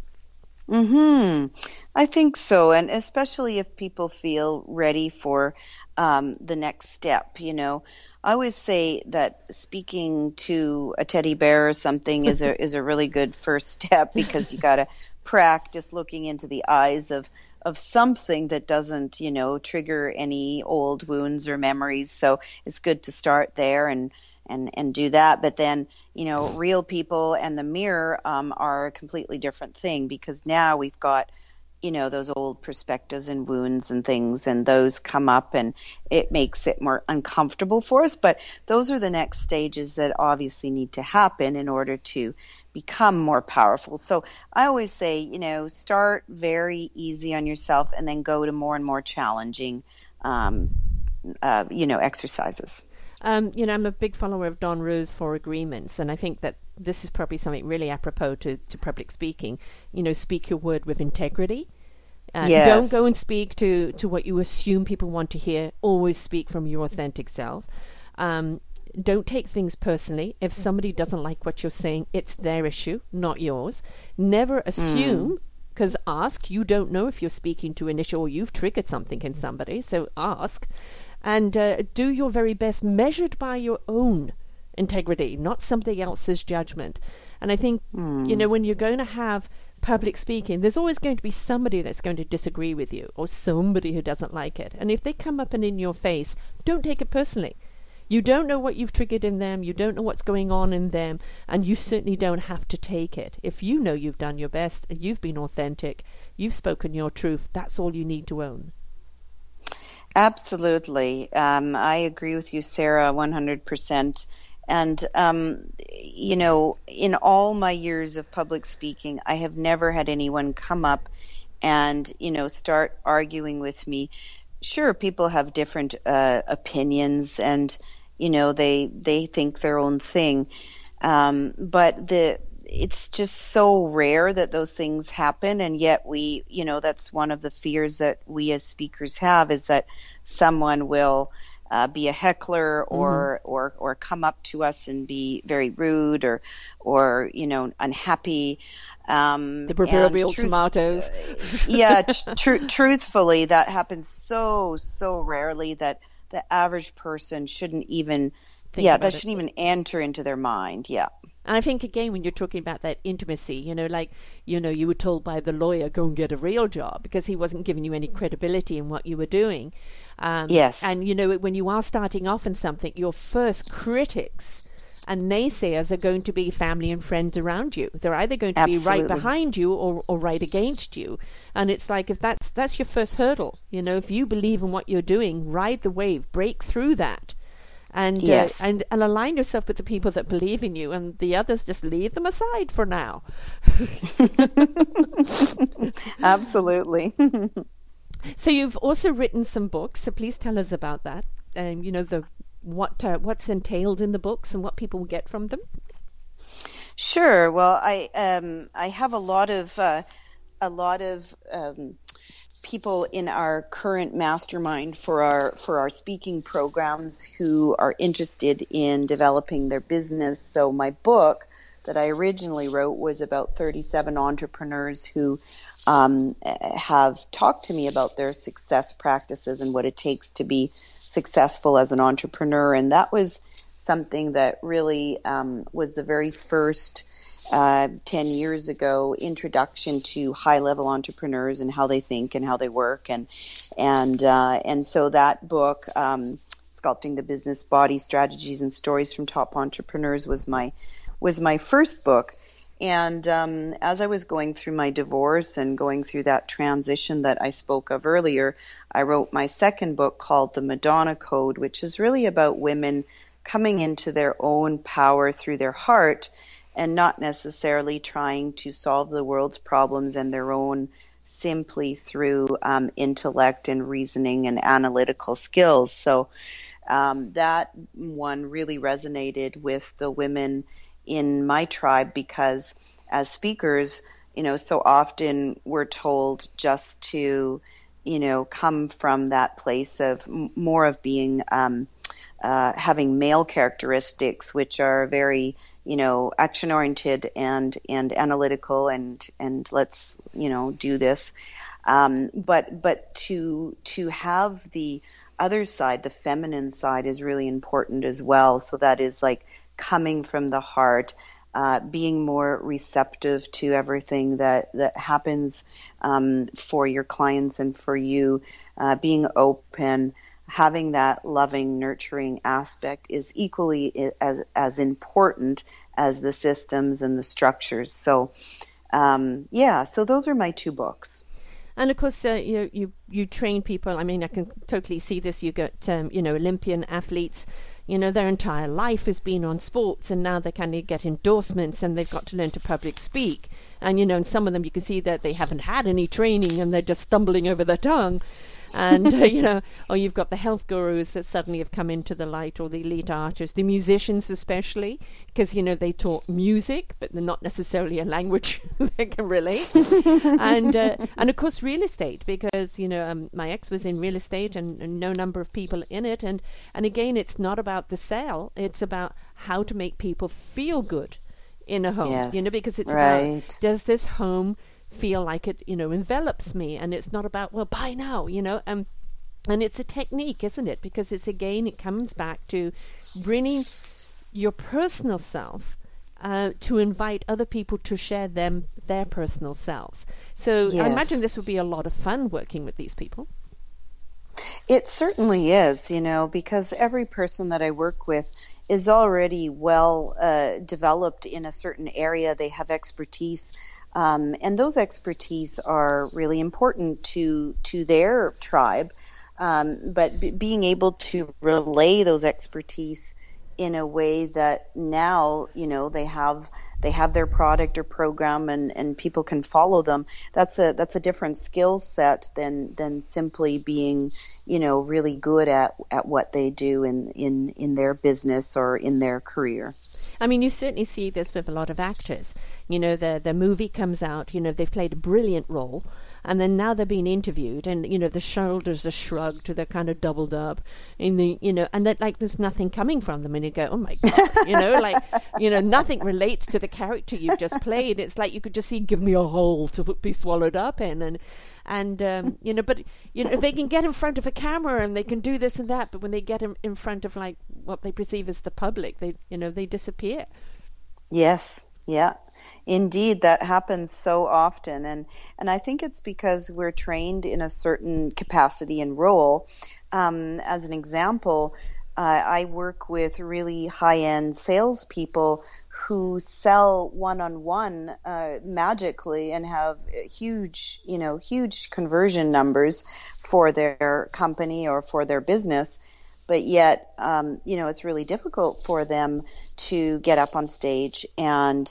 Mm-hmm. I think so, and especially if people feel ready for the next step, I always say that speaking to a teddy bear or something is a really good first step, because you got to practice looking into the eyes of something that doesn't, trigger any old wounds or memories. So it's good to start there and and do that. But then, you know, real people and the mirror are a completely different thing, because now we've got, you know, those old perspectives and wounds and things, and those come up, and it makes it more uncomfortable for us. But those are the next stages that obviously need to happen in order to become more powerful. So I always say, you know, start very easy on yourself and then go to more and more challenging, you know, exercises. You know, I'm a big follower of Don Rue's Four Agreements, and I think that this is probably something really apropos to public speaking. You know, speak your word with integrity. Yes. Don't go and speak to what you assume people want to hear. Always speak from your authentic self. Don't take things personally. If somebody doesn't like what you're saying, it's their issue, not yours. Never assume, because ask. You don't know if you're speaking to an issue or you've triggered something in somebody, so ask. And do your very best, measured by your own integrity, not somebody else's judgment. And I think, you know, when you're going to have public speaking, there's always going to be somebody that's going to disagree with you, or somebody who doesn't like it. And if they come up and in your face, don't take it personally. You don't know what you've triggered in them. You don't know what's going on in them. And you certainly don't have to take it. If you know you've done your best, you've been authentic, you've spoken your truth, that's all you need to own. Absolutely. I agree with you, Sarah, 100%. And, you know, in all my years of public speaking, I have never had anyone come up and, you know, start arguing with me. Sure, people have different opinions, and, you know, they think their own thing. But it's just so rare that those things happen. And yet we, you know, that's one of the fears that we as speakers have, is that someone will be a heckler or come up to us and be very rude or you know, unhappy. The proverbial tomatoes. Yeah, truthfully, that happens so rarely that the average person shouldn't even even enter into their mind. Yeah. And I think, again, when you're talking about that intimacy, you know, like, you know, you were told by the lawyer, go and get a real job, because he wasn't giving you any credibility in what you were doing. Yes. And, you know, when you are starting off in something, your first critics and naysayers are going to be family and friends around you. They're either going to be right behind you or right against you. And it's like, if that's your first hurdle, you know, if you believe in what you're doing, ride the wave, break through that. And, yes. and align yourself with the people that believe in you, and the others, just leave them aside for now. Absolutely. So you've also written some books, so please tell us about that, and you know, what's entailed in the books and what people will get from them. Sure. Well, I have a lot of people in our current mastermind for our speaking programs who are interested in developing their business. So my book that I originally wrote was about 37 entrepreneurs who have talked to me about their success practices and what it takes to be successful as an entrepreneur. And that was something that really was the very first 10 years ago introduction to high-level entrepreneurs and how they think and how they work, and so that book, Sculpting the Business Body: Strategies and Stories from Top Entrepreneurs, was my first book. And as I was going through my divorce and going through that transition that I spoke of earlier, I wrote my second book called The Madonna Code, which is really about women coming into their own power through their heart, and not necessarily trying to solve the world's problems and their own simply through intellect and reasoning and analytical skills. So that one really resonated with the women in my tribe, because as speakers, you know, so often we're told just to, you know, come from that place of more of being having male characteristics, which are very, you know, action oriented and analytical and let's, you know, do this. But to have the other side, the feminine side, is really important as well. So that is like coming from the heart, being more receptive to everything that happens for your clients and for you, being open, having that loving, nurturing aspect is equally as important as the systems and the structures. So, so those are my two books. And of course, you train people. I mean, I can totally see this. You get, Olympian athletes, their entire life has been on sports, and now they kind of get endorsements and they've got to learn to public speak. And, and some of them, you can see that they haven't had any training and they're just stumbling over their tongue. And, or you've got the health gurus that suddenly have come into the light, or the elite artists, the musicians especially, because, they taught music, but they're not necessarily a language they can relate. And of course, real estate, because, my ex was in real estate and no number of people in it. And again, it's not about the sale. It's about how to make people feel good in a home, yes, because it's right. About, does this home feel like it, envelops me? And it's not about, well, buy now, and it's a technique, isn't it? Because it's, again, it comes back to bringing your personal self to invite other people to share their personal selves. So yes. I imagine this would be a lot of fun working with these people. It certainly is, because every person that I work with is already well developed in a certain area. They have expertise, and those expertise are really important to their tribe. But being able to relay those expertise in a way that now, they have their product or program and people can follow them. That's a different skill set than simply being, really good at what they do in their business or in their career. I mean, you certainly see this with a lot of actors. The movie comes out, they've played a brilliant role, and then now they're being interviewed, and the shoulders are shrugged, they're kind of doubled up, in the and that, like, there's nothing coming from them, and you go, oh my god, nothing relates to the character you've just played. It's like you could just see, give me a hole to be swallowed up in, but they can get in front of a camera and they can do this and that, but when they get in front of like what they perceive as the public, they disappear. Yes. Yeah, indeed, that happens so often. And I think it's because we're trained in a certain capacity and role. As an example, I work with really high-end salespeople who sell one-on-one magically and have huge conversion numbers for their company or for their business. But yet, it's really difficult for them to get up on stage and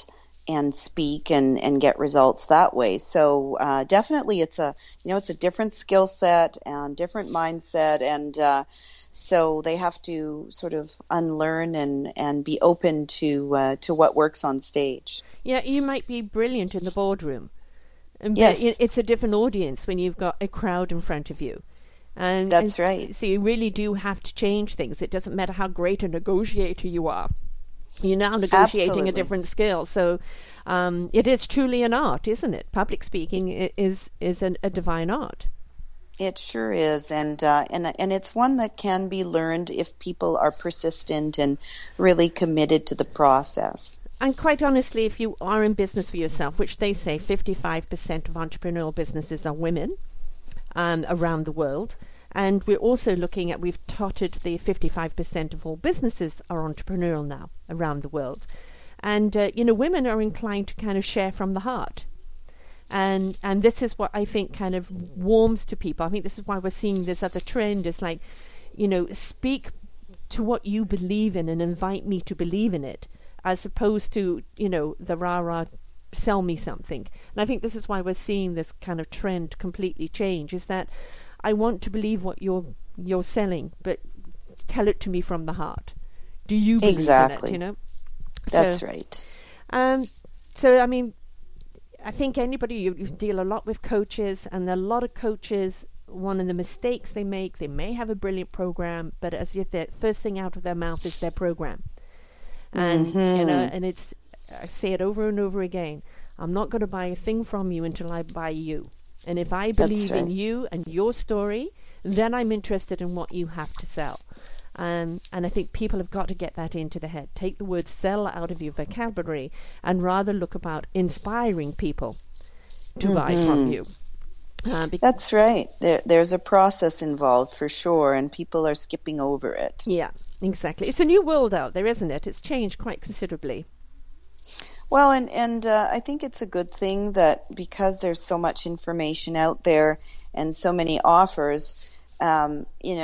speak and get results that way. So definitely, it's a different skill set and different mindset, and so they have to sort of unlearn and be open to what works on stage. Yeah, you might be brilliant in the boardroom, but yes, it's a different audience when you've got a crowd in front of you. And that's right. So you really do have to change things. It doesn't matter how great a negotiator you are. You're now negotiating Absolutely. A different skill. So it is truly an art, isn't it? Public speaking is a divine art. It sure is, and it's one that can be learned if people are persistent and really committed to the process. And quite honestly, if you are in business for yourself, which they say 55% of entrepreneurial businesses are women, around the world, and we're also looking at, we've totted the 55% of all businesses are entrepreneurial now around the world, and women are inclined to kind of share from the heart, and this is what I think kind of warms to people. I think this is why we're seeing this other trend is like, speak to what you believe in and invite me to believe in it, as opposed to the rah-rah, sell me something. And I think this is why we're seeing this kind of trend completely change, is that I want to believe what you're selling, but tell it to me from the heart. Do you believe exactly. in it? That's so, right. So I mean, I think anybody, you deal a lot with coaches, and a lot of coaches, one of the mistakes they make, they may have a brilliant program, but as if the first thing out of their mouth is their program, and mm-hmm. And it's, I say it over and over again, I'm not going to buy a thing from you until I buy you. And if I believe right. in you and your story, then I'm interested in what you have to sell. And I think people have got to get that into their head. Take the word sell out of your vocabulary and rather look about inspiring people to mm-hmm. buy from you. That's right. There's a process involved for sure, and people are skipping over it. Yeah, exactly. It's a new world out there, isn't it? It's changed quite considerably. Well, and I think it's a good thing that because there's so much information out there and so many offers, we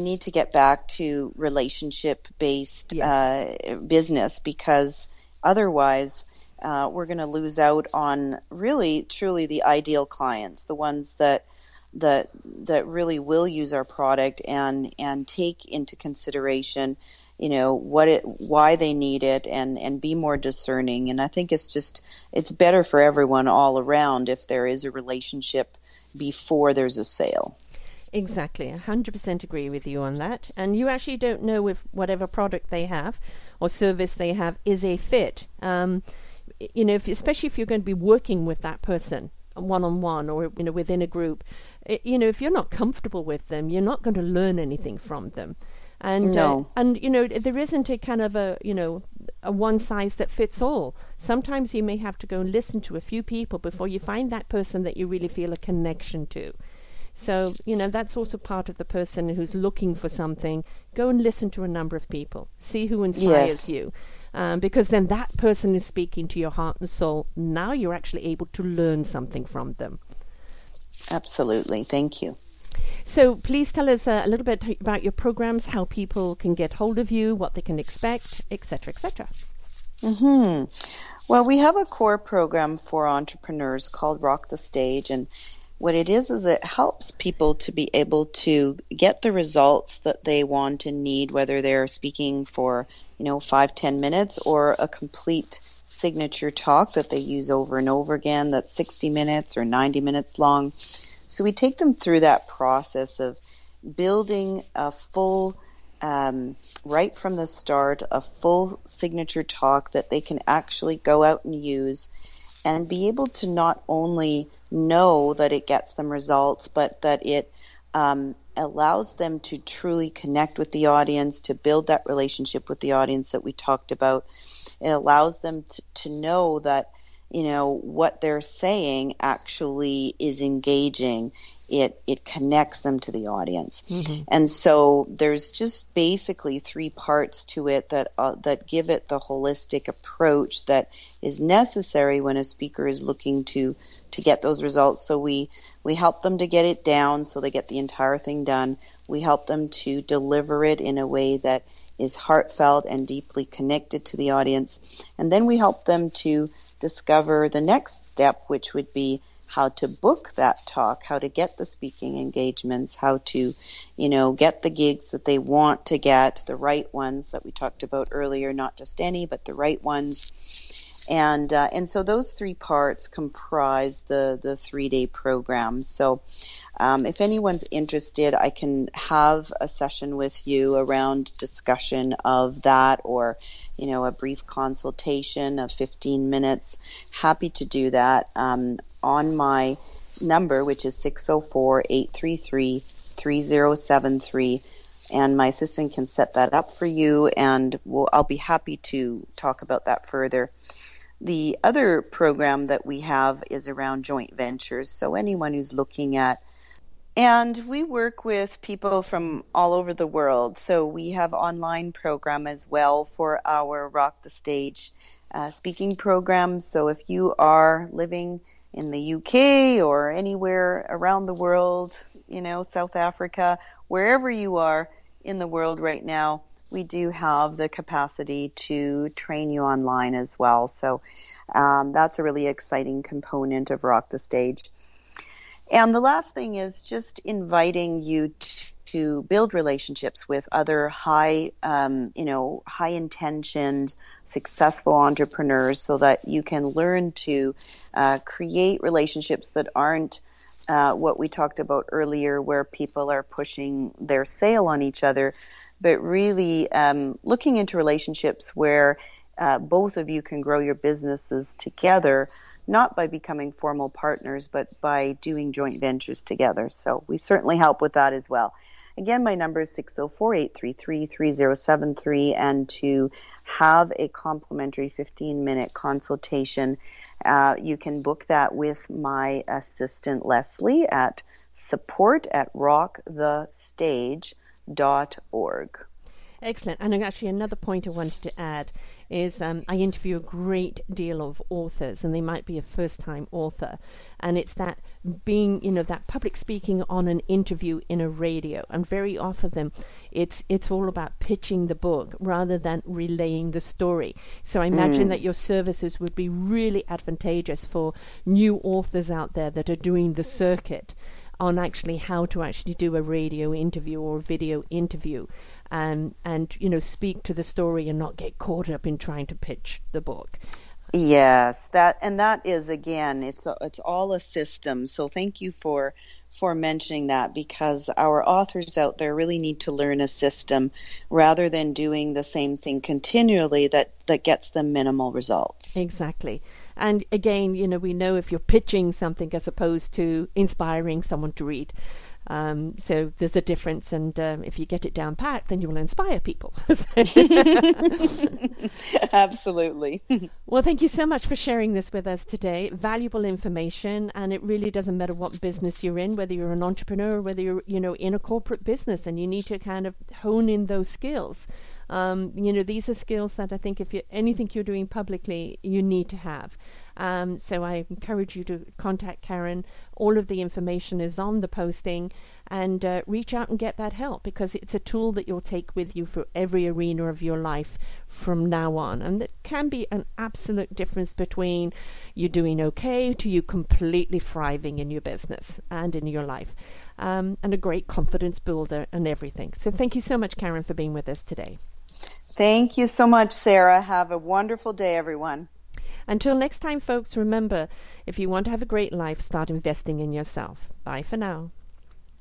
need to get back to relationship-based business, because otherwise we're going to lose out on really, truly the ideal clients, the ones that really will use our product and take into consideration, why they need it, and be more discerning. And I think it's better for everyone all around if there is a relationship before there's a sale. Exactly. 100% agree with you on that. And you actually don't know if whatever product they have or service they have is a fit. Especially if you're going to be working with that person one-on-one or, within a group, if you're not comfortable with them, you're not going to learn anything from them. And, no. There isn't a kind of a one size that fits all. Sometimes you may have to go and listen to a few people before you find that person that you really feel a connection to. So, that's also part of the person who's looking for something. Go and listen to a number of people. See who inspires you. Because then that person is speaking to your heart and soul. Now you're actually able to learn something from them. Absolutely. Thank you. So please tell us a little bit about your programs, how people can get hold of you, what they can expect, et cetera, et cetera. Well, we have a core program for entrepreneurs called Rock the Stage. And what it is it helps people to be able to get the results that they want and need, whether they're speaking for, 5-10 minutes or a complete signature talk that they use over and over again that's 60 minutes or 90 minutes long. So we take them through that process of building a full, right from the start, a full signature talk that they can actually go out and use and be able to not only know that it gets them results, but that it allows them to truly connect with the audience, to build that relationship with the audience that we talked about. It allows them to know that, what they're saying actually is engaging. It connects them to the audience. Mm-hmm. And so there's just basically 3 parts to it that give it the holistic approach that is necessary when a speaker is looking to get those results. So we help them to get it down so they get the entire thing done. We help them to deliver it in a way that is heartfelt and deeply connected to the audience. And then we help them to discover the next step, which would be how to book that talk, how to get the speaking engagements, how to, get the gigs that they want to get, the right ones that we talked about earlier, not just any, but the right ones. And so those 3 parts comprise the 3-day program. So if anyone's interested, I can have a session with you around discussion of that or, a brief consultation of 15 minutes. Happy to do that on my number, which is 604-833-3073. And my assistant can set that up for you, and I'll be happy to talk about that further. The other program that we have is around joint ventures. So anyone who's looking at, and we work with people from all over the world. So we have online program as well for our Rock the Stage speaking program. So if you are living in the UK or anywhere around the world, South Africa, wherever you are in the world right now, we do have the capacity to train you online as well. So that's a really exciting component of Rock the Stage. And the last thing is just inviting you to build relationships with other high-intentioned, successful entrepreneurs so that you can learn to create relationships that aren't what we talked about earlier, where people are pushing their sale on each other, but really looking into relationships where both of you can grow your businesses together, not by becoming formal partners, but by doing joint ventures together. So we certainly help with that as well. Again, my number is 604-833-3073, and to have a complimentary 15-minute consultation, you can book that with my assistant Leslie at support@rockthestage.org. Excellent. And actually another point I wanted to add is I interview a great deal of authors, and they might be a first-time author, and it's that being, you know, that public speaking on an interview in a radio, and very often them, it's all about pitching the book rather than relaying the story. So I imagine that your services would be really advantageous for new authors out there that are doing the circuit on actually how to actually do a radio interview or a video interview, and you know, speak to the story and not get caught up in trying to pitch the book. Yes, that is, again, it's all a system. So thank you for mentioning that, because our authors out there really need to learn a system rather than doing the same thing continually that gets them minimal results. Exactly. And again, you know, we know if you're pitching something as opposed to inspiring someone to read. So there's a difference, and if you get it down pat, then you will inspire people. Absolutely. Well, thank you so much for sharing this with us today. Valuable information, and it really doesn't matter what business you're in, whether you're an entrepreneur, whether you're, you know, in a corporate business, and you need to kind of hone in those skills. You know, these are skills that I think if anything you're doing publicly, you need to have. So I encourage you to contact Karen. All of the information is on the posting, and reach out and get that help, because it's a tool that you'll take with you for every arena of your life from now on. And it can be an absolute difference between you doing okay to you completely thriving in your business and in your life, and a great confidence builder and everything. So thank you so much, Karen, for being with us today. Thank you so much, Sarah. Have a wonderful day, everyone. Until next time, folks, remember, if you want to have a great life, start investing in yourself. Bye for now.